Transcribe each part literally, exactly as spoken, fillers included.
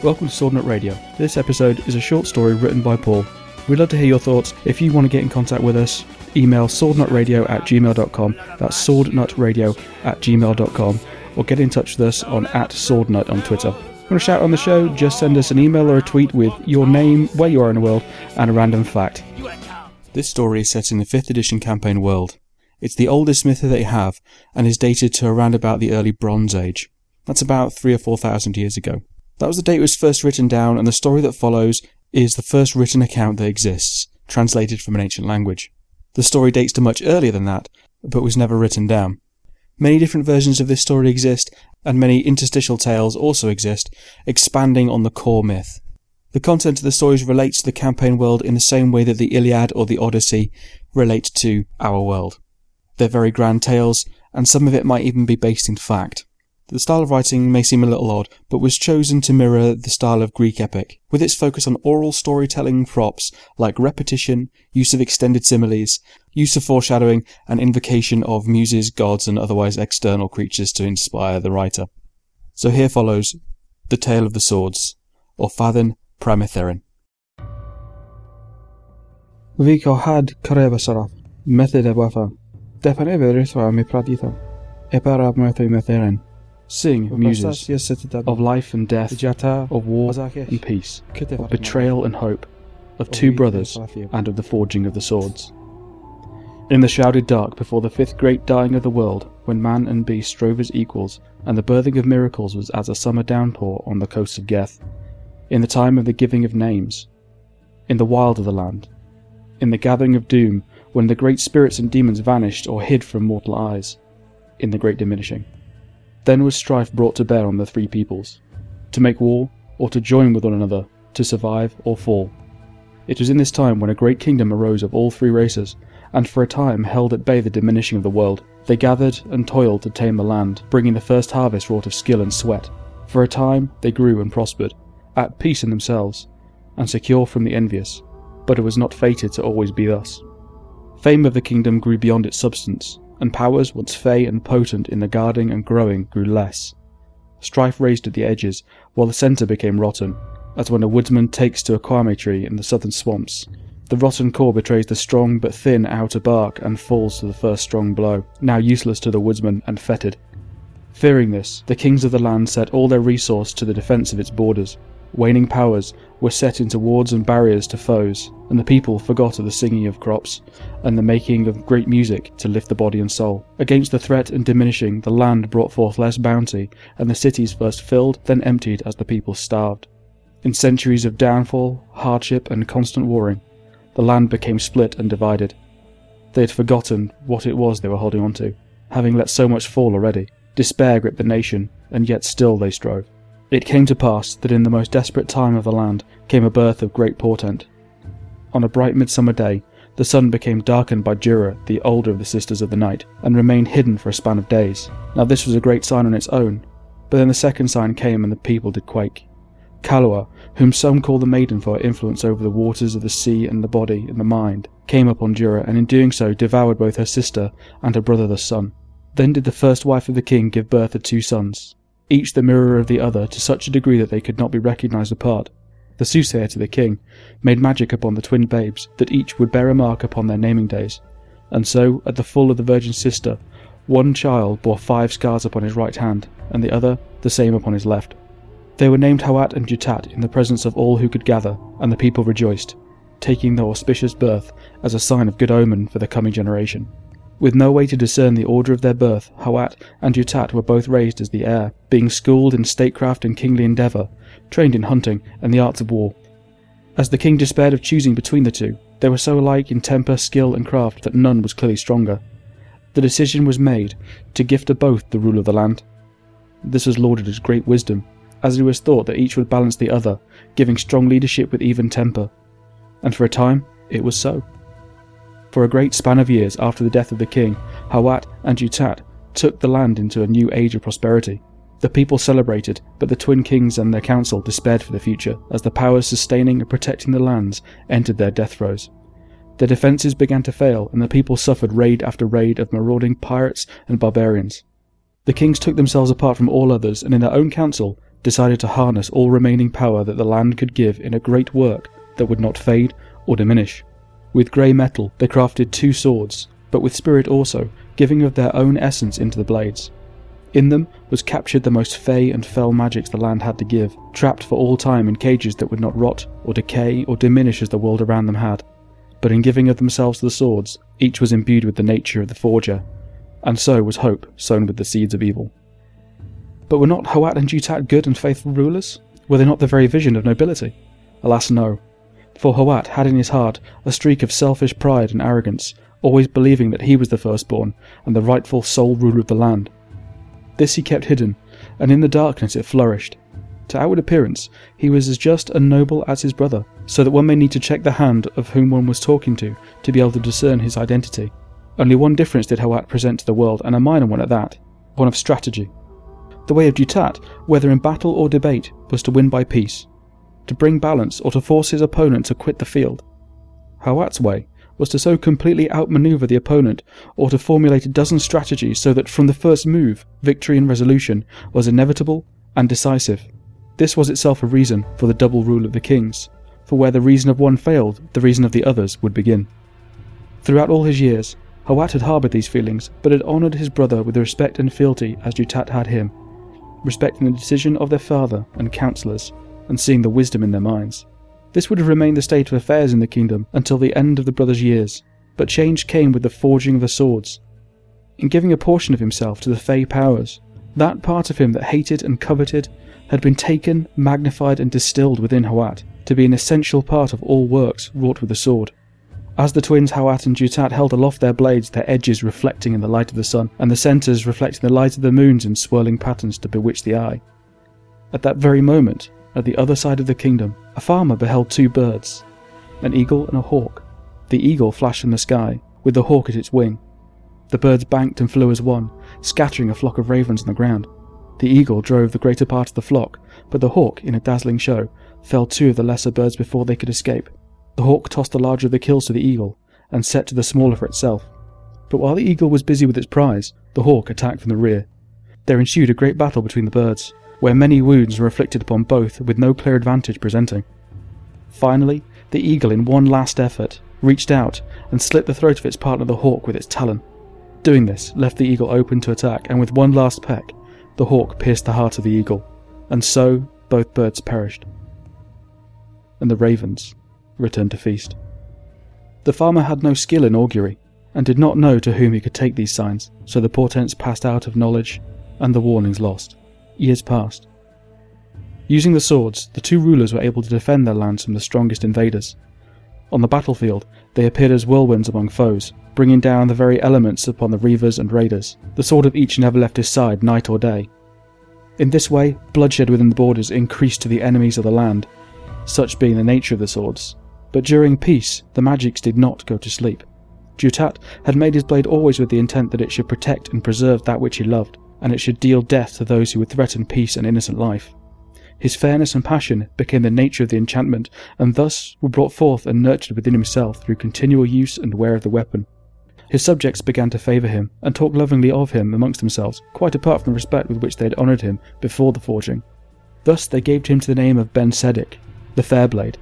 Welcome to Swordnut Radio. This episode is a short story written by Paul. We'd love to hear your thoughts. If you want to get in contact with us, email swordnutradio at gmail dot com. That's swordnutradio at gmail dot com. Or get in touch with us on at swordnut on Twitter. Want to shout on the show? Just send us an email or a tweet with your name, where you are in the world, and a random fact. This story is set in the fifth edition campaign world. It's the oldest myth that they have, and is dated to around about the early Bronze Age. That's about three or four thousand years ago. That was the date it was first written down, and the story that follows is the first written account that exists, translated from an ancient language. The story dates to much earlier than that, but was never written down. Many different versions of this story exist, and many interstitial tales also exist, expanding on the core myth. The content of the stories relates to the campaign world in the same way that the Iliad or the Odyssey relate to our world. They're very grand tales, and some of it might even be based in fact. The style of writing may seem a little odd, but was chosen to mirror the style of Greek epic, with its focus on oral storytelling props like repetition, use of extended similes, use of foreshadowing, and invocation of muses, gods, and otherwise external creatures to inspire the writer. So here follows The Tale of the Swords, or Orphathen Pramitheron. Vikohad Karebasaraf, Method of Wafa, Depaneva Rithwa Mipraditha, Eparab Merthu Metherin. Sing, muses, of life and death, of war and peace, of betrayal and hope, of two brothers, and of the forging of the swords. In the shrouded dark before the fifth great dying of the world, when man and beast strove as equals, and the birthing of miracles was as a summer downpour on the coasts of Geth, in the time of the giving of names, in the wild of the land, in the gathering of doom, when the great spirits and demons vanished or hid from mortal eyes, in the great diminishing. Then was strife brought to bear on the three peoples, to make war or to join with one another, to survive or fall. It was in this time when a great kingdom arose of all three races, and for a time held at bay the diminishing of the world. They gathered and toiled to tame the land, bringing the first harvest wrought of skill and sweat. For a time they grew and prospered, at peace in themselves, and secure from the envious, but it was not fated to always be thus. Fame of the kingdom grew beyond its substance, and powers once fey and potent in the guarding and growing grew less. Strife raged at the edges, while the centre became rotten, as when a woodsman takes to a kwame tree in the southern swamps. The rotten core betrays the strong but thin outer bark and falls to the first strong blow, now useless to the woodsman and fettered. Fearing this, the kings of the land set all their resource to the defence of its borders. Waning powers were set into wards and barriers to foes, and the people forgot of the singing of crops and the making of great music to lift the body and soul. Against the threat and diminishing, the land brought forth less bounty, and the cities first filled, then emptied as the people starved. In centuries of downfall, hardship, and constant warring, the land became split and divided. They had forgotten what it was they were holding on to, having let so much fall already. Despair gripped the nation, and yet still they strove. It came to pass that in the most desperate time of the land came a birth of great portent. On a bright midsummer day, the sun became darkened by Jura, the older of the sisters of the night, and remained hidden for a span of days. Now this was a great sign on its own, but then the second sign came and the people did quake. Kalua, whom some call the maiden for her influence over the waters of the sea and the body and the mind, came upon Jura, and in doing so devoured both her sister and her brother the sun. Then did the first wife of the king give birth to two sons, each the mirror of the other to such a degree that they could not be recognised apart. The soothsayer to the king made magic upon the twin babes, that each would bear a mark upon their naming days. And so, at the full of the virgin sister, one child bore five scars upon his right hand, and the other the same upon his left. They were named Hawat and Jutat in the presence of all who could gather, and the people rejoiced, taking the auspicious birth as a sign of good omen for the coming generation. With no way to discern the order of their birth, Hawat and Jutat were both raised as the heir, being schooled in statecraft and kingly endeavour, trained in hunting and the arts of war. As the king despaired of choosing between the two, they were so alike in temper, skill and craft that none was clearly stronger. The decision was made to gift to both the rule of the land. This was lauded as great wisdom, as it was thought that each would balance the other, giving strong leadership with even temper. And for a time, it was so. For a great span of years after the death of the king, Hawat and Jutat took the land into a new age of prosperity. The people celebrated, but the twin kings and their council despaired for the future, as the powers sustaining and protecting the lands entered their death throes. Their defences began to fail, and the people suffered raid after raid of marauding pirates and barbarians. The kings took themselves apart from all others, and in their own council decided to harness all remaining power that the land could give in a great work that would not fade or diminish. With grey metal they crafted two swords, but with spirit also, giving of their own essence into the blades. In them was captured the most fey and fell magics the land had to give, trapped for all time in cages that would not rot or decay or diminish as the world around them had. But in giving of themselves to the swords, each was imbued with the nature of the forger, and so was hope sown with the seeds of evil. But were not Hawat and Jutat good and faithful rulers? Were they not the very vision of nobility? Alas, no. For Hawat had in his heart a streak of selfish pride and arrogance, always believing that he was the firstborn and the rightful sole ruler of the land. This he kept hidden, and in the darkness it flourished. To outward appearance, he was as just and noble as his brother, so that one may need to check the hand of whom one was talking to, to be able to discern his identity. Only one difference did Hawat present to the world, and a minor one at that, one of strategy. The way of Jutat, whether in battle or debate, was to win by peace, to bring balance or to force his opponent to quit the field. Hawat's way was to so completely outmaneuver the opponent, or to formulate a dozen strategies so that from the first move, victory and resolution was inevitable and decisive. This was itself a reason for the double rule of the kings, for where the reason of one failed, the reason of the others would begin. Throughout all his years, Hawat had harboured these feelings, but had honoured his brother with the respect and fealty as Jutat had him, respecting the decision of their father and counsellors, and seeing the wisdom in their minds. This would have remained the state of affairs in the kingdom until the end of the brothers' years, but change came with the forging of the swords. In giving a portion of himself to the fey powers, that part of him that hated and coveted had been taken, magnified and distilled within Hawat, to be an essential part of all works wrought with the sword. As the twins Hawat and Jutat held aloft their blades, their edges reflecting in the light of the sun, and the centres reflecting the light of the moons in swirling patterns to bewitch the eye. At that very moment, at the other side of the kingdom, a farmer beheld two birds, an eagle and a hawk. The eagle flashed from the sky, with the hawk at its wing. The birds banked and flew as one, scattering a flock of ravens on the ground. The eagle drove the greater part of the flock, but the hawk, in a dazzling show, felled two of the lesser birds before they could escape. The hawk tossed the larger of the kills to the eagle, and set to the smaller for itself. But while the eagle was busy with its prize, the hawk attacked from the rear. There ensued a great battle between the birds, where many wounds were inflicted upon both with no clear advantage presenting. Finally, the eagle in one last effort reached out and slit the throat of its partner the hawk with its talon. Doing this left the eagle open to attack, and with one last peck, the hawk pierced the heart of the eagle, and so both birds perished. And the ravens returned to feast. The farmer had no skill in augury, and did not know to whom he could take these signs, so the portents passed out of knowledge, and the warnings lost. Years passed. Using the swords, the two rulers were able to defend their lands from the strongest invaders. On the battlefield, they appeared as whirlwinds among foes, bringing down the very elements upon the reavers and raiders. The sword of each never left his side, night or day. In this way, bloodshed within the borders increased to the enemies of the land, such being the nature of the swords. But during peace, the magics did not go to sleep. Jutat had made his blade always with the intent that it should protect and preserve that which he loved, and it should deal death to those who would threaten peace and innocent life. His fairness and passion became the nature of the enchantment, and thus were brought forth and nurtured within himself through continual use and wear of the weapon. His subjects began to favour him, and talk lovingly of him amongst themselves, quite apart from the respect with which they had honoured him before the forging. Thus they gave to him to the name of Ben Sedic, the Fairblade,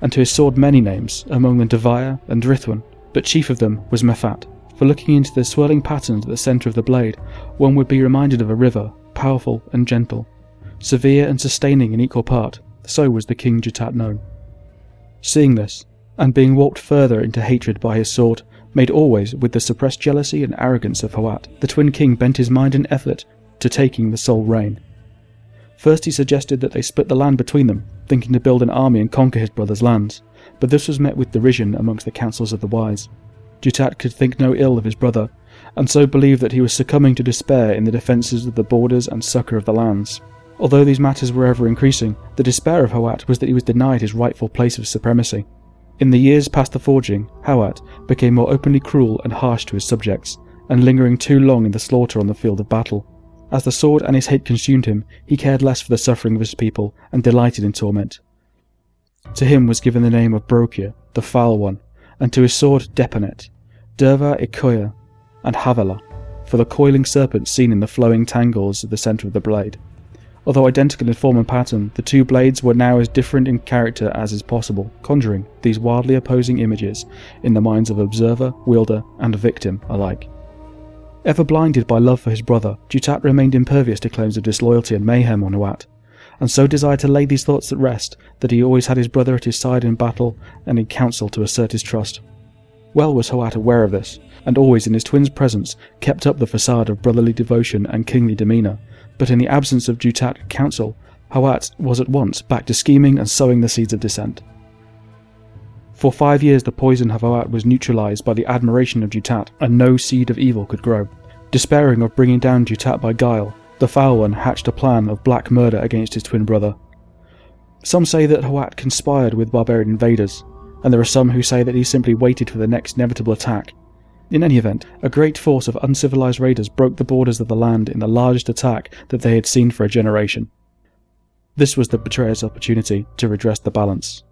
and to his sword many names, among them Devaya and Drithwan, but chief of them was Mefat. For looking into the swirling patterns at the centre of the blade, one would be reminded of a river, powerful and gentle, severe and sustaining in equal part. So was the King Jutat known. Seeing this, and being warped further into hatred by his sword, made always with the suppressed jealousy and arrogance of Hawat, the twin king bent his mind and effort to taking the sole reign. First he suggested that they split the land between them, thinking to build an army and conquer his brother's lands, but this was met with derision amongst the councils of the wise. Jutat could think no ill of his brother, and so believed that he was succumbing to despair in the defences of the borders and succour of the lands. Although these matters were ever increasing, the despair of Hawat was that he was denied his rightful place of supremacy. In the years past the forging, Hawat became more openly cruel and harsh to his subjects, and lingering too long in the slaughter on the field of battle. As the sword and his hate consumed him, he cared less for the suffering of his people, and delighted in torment. To him was given the name of Brokir, the Foul One, and to his sword Deponet, Derva Ikoya, and Havela, for the coiling serpent seen in the flowing tangles at the centre of the blade. Although identical in form and pattern, the two blades were now as different in character as is possible, conjuring these wildly opposing images in the minds of observer, wielder, and victim alike. Ever blinded by love for his brother, Jutat remained impervious to claims of disloyalty and mayhem on Hawat, and so desired to lay these thoughts at rest that he always had his brother at his side in battle and in council to assert his trust. Well was Hawat aware of this, and always in his twin's presence kept up the facade of brotherly devotion and kingly demeanour, but in the absence of Jutat counsel, Hawat was at once back to scheming and sowing the seeds of dissent. For five years the poison of Hawat was neutralised by the admiration of Jutat, and no seed of evil could grow. Despairing of bringing down Jutat by guile, the Foul One hatched a plan of black murder against his twin brother. Some say that Hawat conspired with barbarian invaders, and there are some who say that he simply waited for the next inevitable attack. In any event, a great force of uncivilized raiders broke the borders of the land in the largest attack that they had seen for a generation. This was the betrayer's opportunity to redress the balance.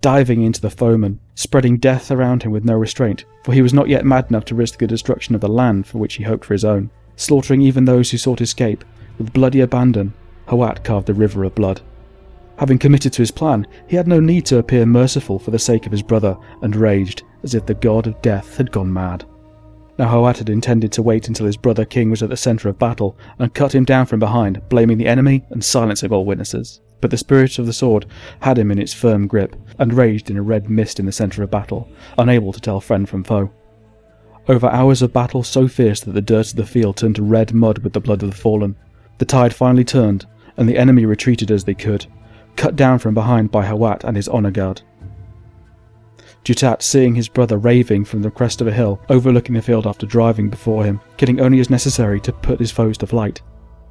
Diving into the foeman, spreading death around him with no restraint, for he was not yet mad enough to risk the destruction of the land for which he hoped for his own, slaughtering even those who sought escape, with bloody abandon, Hawat carved a river of blood. Having committed to his plan, he had no need to appear merciful for the sake of his brother, and raged, as if the god of death had gone mad. Now Hawat had intended to wait until his brother king was at the centre of battle, and cut him down from behind, blaming the enemy and silencing all witnesses. But the spirit of the sword had him in its firm grip, and raged in a red mist in the centre of battle, unable to tell friend from foe. Over hours of battle so fierce that the dirt of the field turned to red mud with the blood of the fallen, the tide finally turned, and the enemy retreated as they could, cut down from behind by Hawat and his honour guard. Jutat, seeing his brother raving from the crest of a hill, overlooking the field after driving before him, killing only as necessary to put his foes to flight.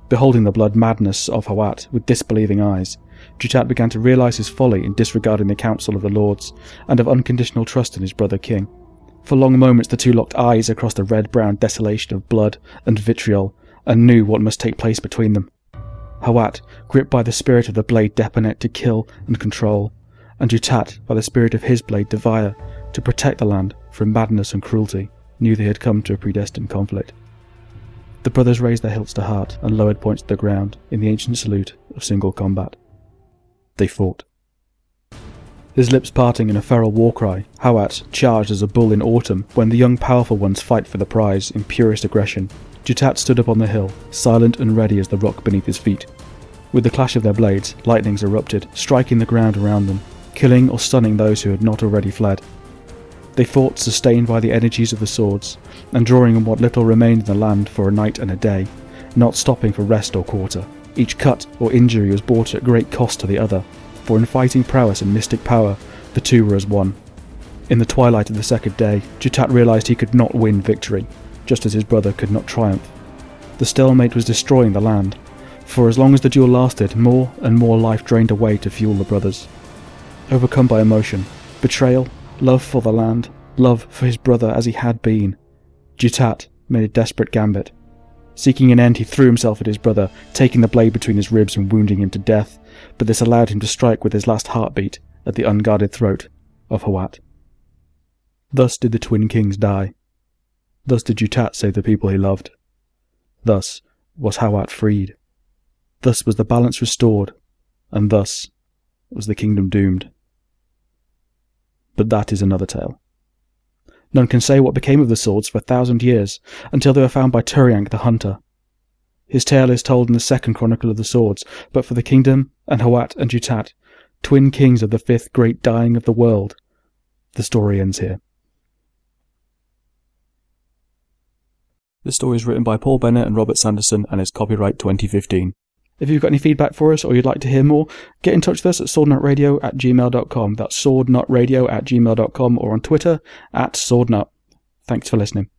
Beholding the blood madness of Hawat with disbelieving eyes, Jutat began to realise his folly in disregarding the counsel of the lords, and of unconditional trust in his brother king. For long moments the two locked eyes across the red-brown desolation of blood and vitriol, and knew what must take place between them. Hawat, gripped by the spirit of the blade Deponet to kill and control, and Jutat, by the spirit of his blade Devaya, to protect the land from madness and cruelty, knew they had come to a predestined conflict. The brothers raised their hilts to heart and lowered points to the ground in the ancient salute of single combat. They fought. His lips parting in a feral war cry, Hawat charged as a bull in autumn when the young powerful ones fight for the prize in purest aggression. Jutat stood up on the hill, silent and ready as the rock beneath his feet. With the clash of their blades, lightnings erupted, striking the ground around them, killing or stunning those who had not already fled. They fought sustained by the energies of the swords, and drawing on what little remained in the land for a night and a day, not stopping for rest or quarter. Each cut or injury was brought at great cost to the other, for in fighting prowess and mystic power, the two were as one. In the twilight of the second day, Jutat realised he could not win victory, just as his brother could not triumph. The stalemate was destroying the land. For as long as the duel lasted, more and more life drained away to fuel the brothers. Overcome by emotion, betrayal, love for the land, love for his brother as he had been, Jutat made a desperate gambit. Seeking an end, he threw himself at his brother, taking the blade between his ribs and wounding him to death, but this allowed him to strike with his last heartbeat at the unguarded throat of Hawat. Thus did the twin kings die. Thus did Jutat save the people he loved. Thus was Hawat freed. Thus was the balance restored, and thus was the kingdom doomed. But that is another tale. None can say what became of the swords for a thousand years, until they were found by Turiank the hunter. His tale is told in the second chronicle of the swords, but for the kingdom, and Hawat and Jutat, twin kings of the fifth great dying of the world, the story ends here. This story is written by Paul Bennett and Robert Sanderson and is copyright twenty fifteen. If you've got any feedback for us or you'd like to hear more, get in touch with us at swordnut radio at gmail dot com. That's swordnutradio at gmail dot com or on Twitter at swordnut. Thanks for listening.